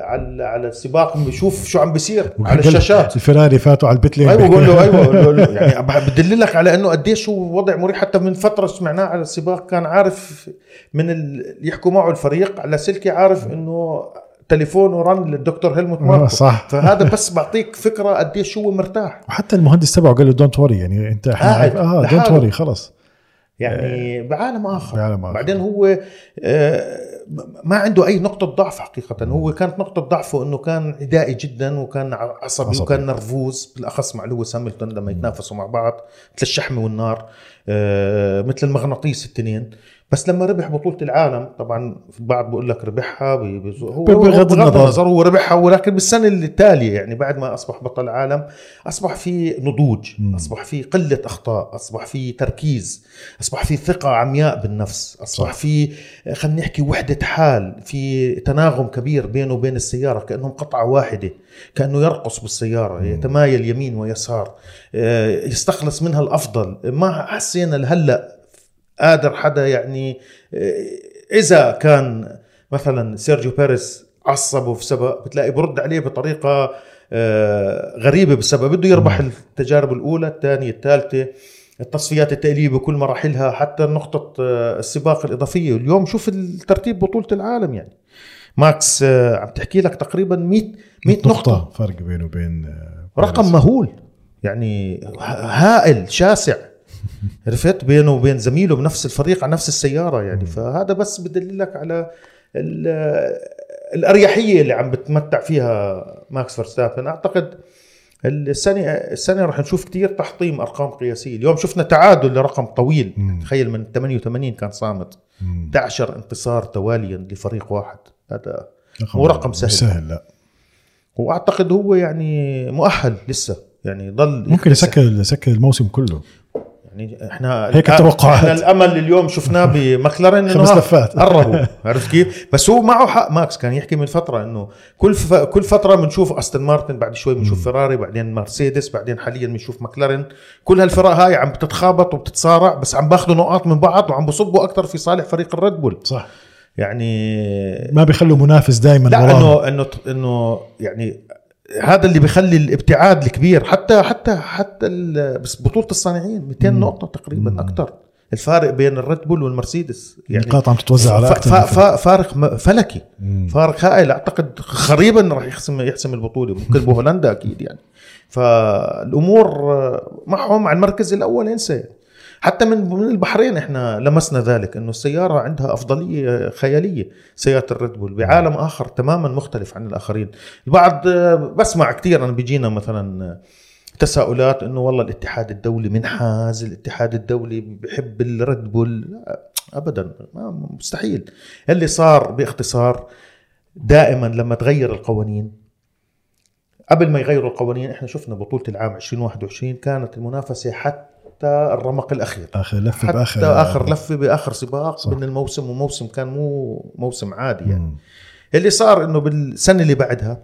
على على السباق بيشوف شو عم بيصير على الشاشات. الفراري فاتوا على البيت لين، ايوه بقول له ايوه يعني بدللك على انه قديش هو وضع مريح. حتى من فتره سمعناه على السباق كان عارف من ال... يحكوا معه الفريق على سلكي، عارف انه تليفونه رن للدكتور هيلموت ماركو. فهذا بس بعطيك فكره قديش هو مرتاح. وحتى المهندس تبعه قال له دونت وري يعني، انت عارف اه دونت وري خلص يعني، بعالم آخر. بعالم آخر. بعدين هو ما عنده أي نقطة ضعف حقيقة. هو كانت نقطة ضعفه أنه كان عدائي جدا، وكان عصبي, عصبي وكان نرفوز، بالأخص مع لويس هاملتون لما يتنافسوا مع بعض مثل الشحمة والنار، مثل المغناطيس التنين. بس لما ربح بطولة العالم، طبعا البعض بقول لك ربحها بغض النظر هو ربحها، ولكن بالسنة التالية يعني بعد ما أصبح بطل عالم أصبح في نضوج، أصبح في قلة أخطاء، أصبح في تركيز، أصبح في ثقة عمياء بالنفس، أصبح في خلينا نحكي وحدة حال، في تناغم كبير بينه وبين السيارة، كأنهم قطعة واحدة، كأنه يرقص بالسيارة، يتمايل يمين ويسار، يستخلص منها الأفضل. ما حسينا لهلأ قادر حدا يعني، إذا كان مثلا سيرجيو بيريز عصبه في سباق بتلاقي برد عليه بطريقة غريبة بالسباق، بده يربح التجارب الأولى الثانية الثالثة، التصفيات التأهيلية بكل مراحلها، حتى نقطة السباق الإضافية. اليوم شوف الترتيب بطولة العالم يعني، ماكس عم تحكي لك تقريبا مئة نقطة, نقطة فرق بينه وبين رقم مهول يعني، هائل شاسع رفت بينه وبين زميله بنفس الفريق على نفس السيارة يعني. فهذا بس بدللك على الأريحية اللي عم بتمتع فيها ماكس فيرستابن. أعتقد السنة السنة رح نشوف كتير تحطيم أرقام قياسية. اليوم شفنا تعادل لرقم طويل، تخيل من ثمانية وثمانين كان صامت، عشرة انتصار تواليا لفريق واحد، هذا مو رقم سهل, سهل لا. وأعتقد هو يعني مؤهل لسه يعني، ضل ممكن يسكر سكر الموسم كله يعني. احنا هيك توقعات، الامل اليوم شفناه بمكلارين خمس لفات قربوا، عرفت كيف؟ بس هو معه حق، ماكس كان يحكي من فتره انه كل ف... كل فتره بنشوف استون مارتن، بعد شوي بنشوف فيراري، بعدين مرسيدس، بعدين حاليا بنشوف مكلارين. كل هالفرق هاي عم بتتخابط وبتتصارع، بس عم باخذوا نقاط من بعض، وعم بصبوا اكثر في صالح فريق الريد بول صح يعني، ما بيخلوا منافس دائما وراه، انه انه يعني هذا اللي بيخلي الابتعاد الكبير. حتى حتى حتى بطولة الصانعين مئتين مم. نقطة تقريبا أكتر الفارق بين الريد بول والمرسيدس يعني، نقاط عم تتوزع على أكتر، فارق فلكي مم. فارق هائل. أعتقد خريبا راح يحسم يحسم البطولة، ممكن بهولندا أكيد يعني. فالأمور معهم على المركز الأول انسى. حتى من من البحرين احنا لمسنا ذلك، انه السياره عندها افضليه خياليه، سياره الريد بول بعالم اخر تماما مختلف عن الاخرين. البعض بسمع كثير، انا بيجينا مثلا تساؤلات انه والله الاتحاد الدولي منحاز، الاتحاد الدولي بيحب الريد بول. ابدا، ما مستحيل. اللي صار باختصار دائما لما تغير القوانين، قبل ما يغيروا القوانين احنا شفنا بطوله العام عشرين واحد وعشرين كانت المنافسه حتى الرمق الأخير، آخر لفة حتى بآخر آخر لفة بآخر سباق بين الموسم وموسم، كان مو موسم عادي يعني. مم. اللي صار إنه بالسنة اللي بعدها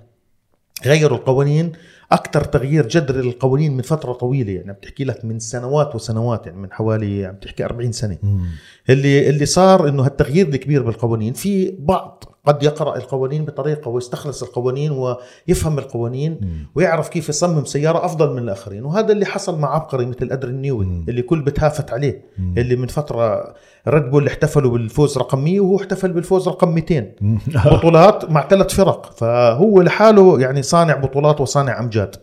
غيروا القوانين، أكتر تغيير جذري للقوانين من فترة طويلة يعني، بتحكي لك من سنوات وسنوات يعني، من حوالي عم تحكي أربعين سنة. مم. اللي اللي صار إنه هالتغيير الكبير بالقوانين، في بعض قد يقرأ القوانين بطريقة ويستخلص القوانين ويفهم القوانين مم. ويعرف كيف يصمم سيارة أفضل من الآخرين. وهذا اللي حصل مع عبقري مثل أدريان نيوي مم. اللي كل بتهافت عليه مم. اللي من فترة ريد بول احتفلوا بالفوز رقم مية وهو احتفل بالفوز رقم مئتين بطولات مع ثلاث فرق. فهو لحاله يعني صانع بطولات وصانع أمجاد.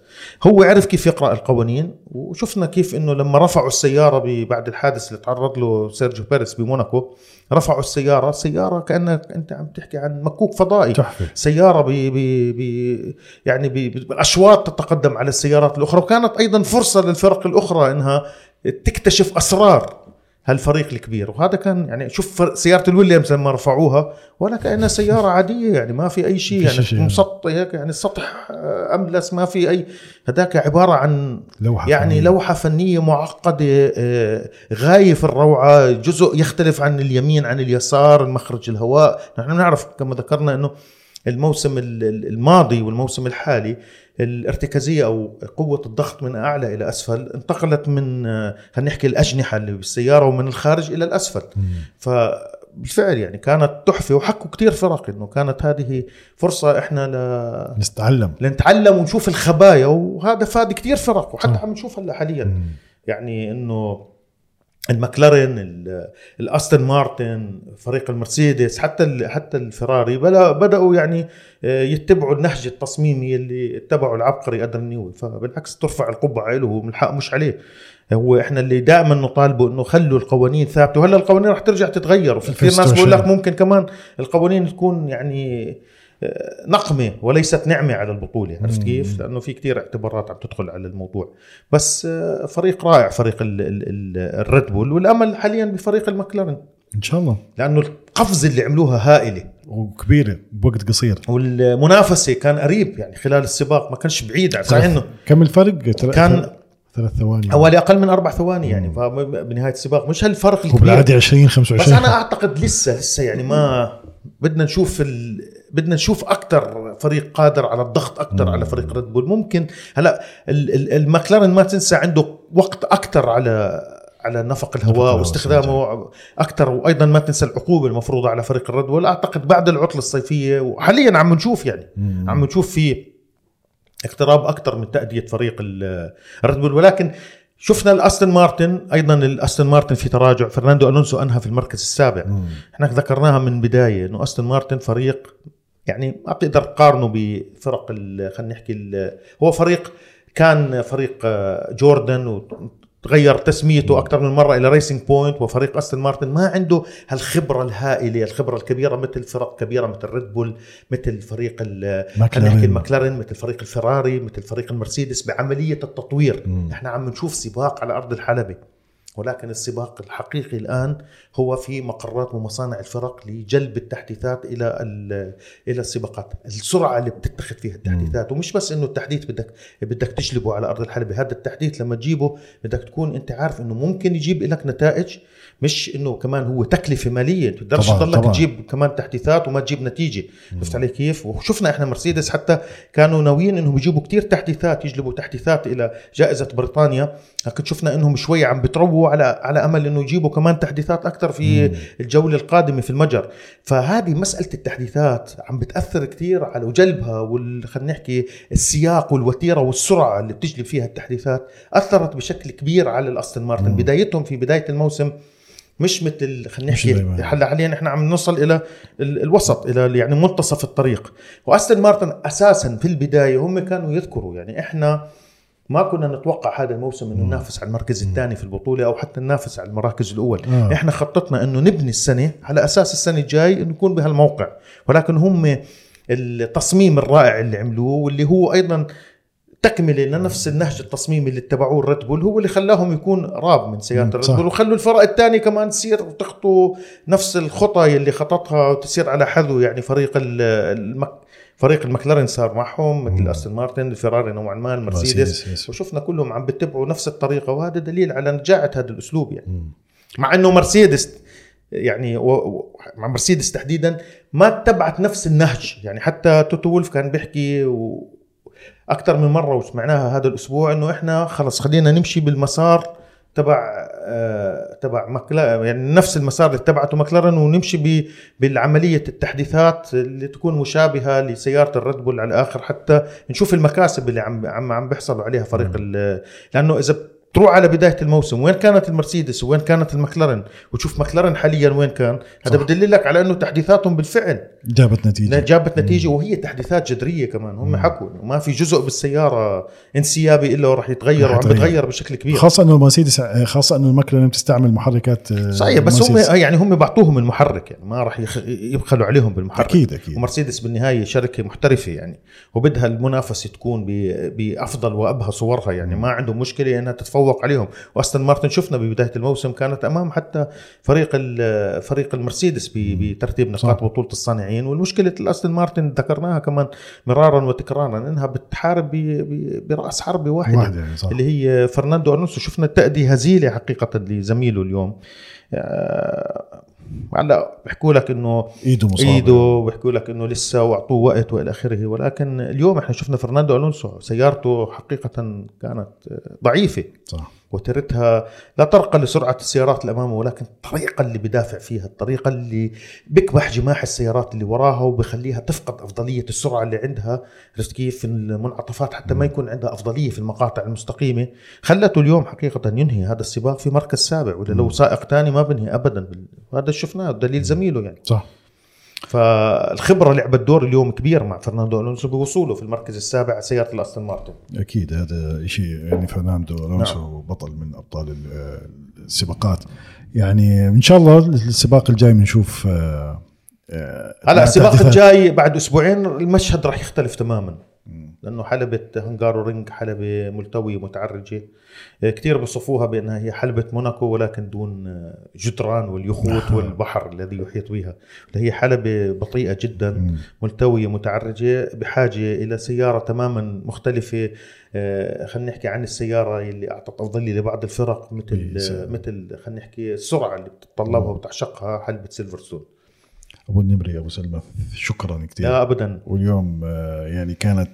هو عرف كيف يقرأ القوانين، وشفنا كيف إنه لما رفعوا السيارة بعد الحادث اللي تعرض له سيرجيو بيريز بموناكو، رفعوا السيارة سيارة كأنك أنت عم تحكي عن عن مكوك فضائي تحفي. سيارة بي بي يعني بي بالأشواط تتقدم على السيارات الأخرى, وكانت أيضا فرصة للفرق الأخرى إنها تكتشف أسرار هالفريق الكبير. وهذا كان يعني شوف سيارة الويليامز لما رفعوها ولا كأنها سيارة عادية, يعني ما في أي شيء, يعني مسطح يعني السطح أملس, ما في أي هداك, عبارة عن لوحة يعني فنية. لوحة فنية معقدة غاية في الروعة, جزء يختلف عن اليمين عن اليسار, المخرج الهواء. نحن نعرف كما ذكرنا أنه الموسم الماضي والموسم الحالي الارتكازية أو قوة الضغط من أعلى إلى أسفل انتقلت من هنحكي الأجنحة اللي بالسيارة ومن الخارج إلى الأسفل. فبالفعل يعني كانت تحفة, وحكوا كتير فرق إنه كانت هذه فرصة إحنا ل... نستعلم لنتعلم ونشوف الخبايا, وهذا فاد كتير فرق. وحتى عم نشوف هلا حاليا مم. يعني إنه المكلارين, الأستون مارتن, فريق المرسيدس, حتى حتى الفراري بدأوا يعني يتبعوا النهج التصميمي اللي اتبعوا العبقري أدريان نيوي. فبالعكس ترفع القبعة له, من الحق مش عليه, هو احنا اللي دائما نطالبه انه خلوا القوانين ثابته. وهلا القوانين رح ترجع تتغير, وفي كثير ناس بقول لك ممكن كمان القوانين تكون يعني نقمة وليست نعمة على البطولة, عرفت كيف؟ لأنه في كتير اعتبارات عم تدخل على الموضوع. بس فريق رائع فريق الريد بول, والأمل حاليا بفريق المكلارين إن شاء الله, لأنه القفزة اللي عملوها هائلة وكبيرة بوقت قصير, والمنافسة كان قريب يعني خلال السباق ما كانش بعيد. صحيح إنه كم الفرق؟ كان ثلاث ثواني حوالي أقل من أربع ثواني يعني بنهاية السباق, مش هالفرق الكبير وبالعادي عشرين خمسة وعشرين. بس أنا أعتقد لسه لسه يعني ما بدنا نشوف ال... بدنا نشوف أكتر فريق قادر على الضغط أكتر مم. على فريق ريد بول. ممكن هلا المكلارين ما تنسى عنده وقت أكتر على على نفق الهواء واستخدامه أكتر, وأيضا ما تنسى العقوبة المفروضة على فريق الريد بول. أعتقد بعد العطلة الصيفية, وحاليا عم نشوف يعني مم. عم نشوف في اقتراب أكتر من تأدية فريق الريد بول. ولكن شفنا الأستون مارتن أيضاً, الأستون مارتن في تراجع. فرناندو ألونسو أنهى في المركز السابع. مم. احنا ذكرناها من بداية أنه أستون مارتن فريق يعني ما بتقدر تقارنه بفرق خلينا نحكي, هو فريق كان فريق جوردن وتغير تسميته أكثر من مرة إلى ريسينج بوينت, وفريق أستون مارتن ما عنده هالخبرة الهائلة الخبرة الكبيرة مثل فرق كبيرة مثل ريد بول, مثل فريق المكلارين, مثل فريق الفراري, مثل فريق المرسيدس بعملية التطوير. مم. احنا عم نشوف سباق على أرض الحلبة, ولكن السباق الحقيقي الآن هو في مقرات ومصانع الفرق لجلب التحديثات إلى إلى السباقات. السرعة اللي بتتخذ فيها التحديثات, ومش بس إنه التحديث بدك بدك تجلبه على أرض الحلبة, هذا التحديث لما تجيبه بدك تكون أنت عارف إنه ممكن يجيب لك نتائج, مش إنه كمان هو تكلفة مالية تقدرش تضلك تجيب كمان تحديثات وما تجيب نتيجة. شفت عليه كيف؟ وشفنا إحنا مرسيدس حتى كانوا ناويين إنهم يجيبوا كتير تحديثات, يجلبوا تحديثات إلى جائزة بريطانيا, لكن شفنا إنهم شوية عم بترووا على على امل انه يجيبوا كمان تحديثات اكثر في مم. الجوله القادمه في المجر. فهذه مساله التحديثات عم بتاثر كثير على جلبها, وال خلينا نحكي السياق والوتيره والسرعه اللي بتجلب فيها التحديثات اثرت بشكل كبير على الاستون مارتن. مم. بدايتهم في بدايه الموسم مش مثل خلينا نحكي حاليا احنا عم نوصل الى الوسط, الى يعني منتصف الطريق. واستون مارتن اساسا في البدايه هم كانوا يذكروا يعني احنا ما كنا نتوقع هذا الموسم انه ننافس على المركز الثاني في البطوله او حتى ننافس على المراكز الاول. آه. احنا خططنا انه نبني السنه على اساس السنه الجاي انه نكون بهالموقع, ولكن هم التصميم الرائع اللي عملوه واللي هو ايضا تكمله لنفس النهج التصميمي اللي اتبعوه الريد بول هو اللي خلاهم يكون راب من سياره الريد بول, وخلوا الفرق الثاني كمان تصير وتخطو نفس الخطى اللي خططها وتصير على حذو. يعني فريق المك... فريق المكلارين صار معهم مثل أستون مارتن, الفراري نوعا ما, المرسيدس, وشفنا كلهم عم بتبعوا نفس الطريقة, وهذا دليل على نجاعة هذا الأسلوب. يعني مم. مع أنه مرسيدس يعني و... و... مع مرسيدس تحديدا ما تبعت نفس النهج. يعني حتى توتو وولف كان بيحكي و... أكثر من مرة وسمعناها هذا الأسبوع أنه إحنا خلص خلينا نمشي بالمسار تبع آه تبع مكلا يعني نفس المسار اللي تبعته مكلارين, ونمشي بالعملية التحديثات اللي تكون مشابهة لسيارة الريد بول على الآخر, حتى نشوف المكاسب اللي عم عم عم بيحصلوا عليها فريق. لأنه إذا تروح على بداية الموسم وين كانت المرسيدس وين كانت المكلارن وتشوف مكلارن حاليا وين كان. هذا بدليل لك على أنه تحديثاتهم بالفعل جابت نتيجة جابت نتيجة مم. وهي تحديثات جذرية كمان. هم مم. حكوا وما في جزء بالسيارة انسيابي إلا ورح يتغير وعم بتغير بشكل كبير، خاصة أنه المرسيدس خاصة أنه المكلارن بتستعمل محركات صحيح، بس هم يعني هم بعطوهم المحرك يعني ما رح يبخلوا عليهم بالمحرك أكيد أكيد. ومرسيدس بالنهاية شركة محترفة يعني وبدها المنافسة تكون بأفضل وأبهى صورها يعني مم. ما عنده مشكلة أنها تتفوق عليهم. وأستن مارتن شفنا ببداية الموسم كانت أمام حتى فريق فريق المرسيدس بترتيب نقاط بطولة الصانعين، والمشكلة الأستن مارتن ذكرناها كمان مرارا وتكرارا إنها بتحارب برأس حرب واحدة واحد اللي هي فرناندو ألونسو. شفنا تأدي هزيلة حقيقة لزميله اليوم، هلا بحكوا لك انه ايده مصاب ايده بحكوا لك انه لسه واعطوه وقت والى اخره، ولكن اليوم احنا شفنا فرناندو الونسو سيارته حقيقه كانت ضعيفه صح، وترتها لا ترقى لسرعه السيارات اللي امامه، ولكن الطريقه اللي بدافع فيها الطريقه اللي بكبح جماح السيارات اللي وراها وبخليها تفقد افضليه السرعه اللي عندها، عرفت كيف في المنعطفات حتى ما يكون عندها افضليه في المقاطع المستقيمه، خلته اليوم حقيقه ينهي هذا السباق في مركز سابع، ولا لو سائق ثاني ما بنهي ابدا. هذا شفناه دليل زميله يعني صح. فالخبرة لعبت دور اليوم كبير مع فرناندو ألونسو بوصوله في المركز السابع سيارة الأستن مارتن. أكيد هذا شيء يعني فرناندو ألونسو نعم. بطل من أبطال السباقات يعني. إن شاء الله السباق الجاي بنشوف. هلا السباق الجاي بعد أسبوعين المشهد راح يختلف تماما، لأنه حلبة هنغاروينغ حلبة ملتوية متعرجة كتير بصفوها بأنها هي حلبة موناكو، ولكن دون جدران واليخوت والبحر الذي يحيط بها. هي حلبة بطيئة جدا ملتوية متعرجة، بحاجة إلى سيارة تماما مختلفة. خلينا نحكي عن السيارة اللي أعطت أفضلية لبعض الفرق مثل مثل خلينا نحكي السرعة اللي بتطلبها وتعشقها حلبة سيلفرستون. أبو النمري أبو سلمة شكرا كتير. لا أبدا. واليوم يعني كانت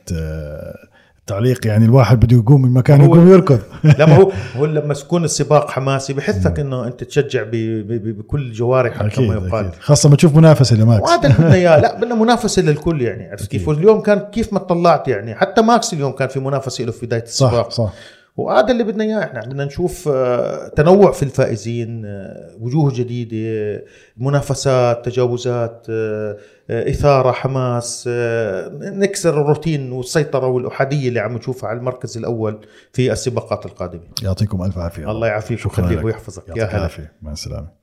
تعليق يعني الواحد بده يقوم من مكانه يقوم يركض. لا ما هو هو لما يكون السباق حماسي بحثك إنه أنت تشجع بكل جوارحك كما يقال، خاصة ما تشوف منافسة لماكس. وهذا بدنا إياه، لا بدنا منافسة للكل يعني، عرفت كيف. اليوم كان كيف ما طلعت يعني حتى ماكس اليوم كان في منافسة له في بداية السباق. صح صح. وهذا اللي بدنا اياه، احنا بدنا نشوف تنوع في الفائزين، وجوه جديده، منافسات، تجاوزات، اثاره، حماس، نكسر الروتين والسيطره والاحاديه اللي عم نشوفها على المركز الاول في السباقات القادمه. يعطيكم الف عافيه. الله يعافيك ويخليك ويحفظك. يا هلا، مع السلامه.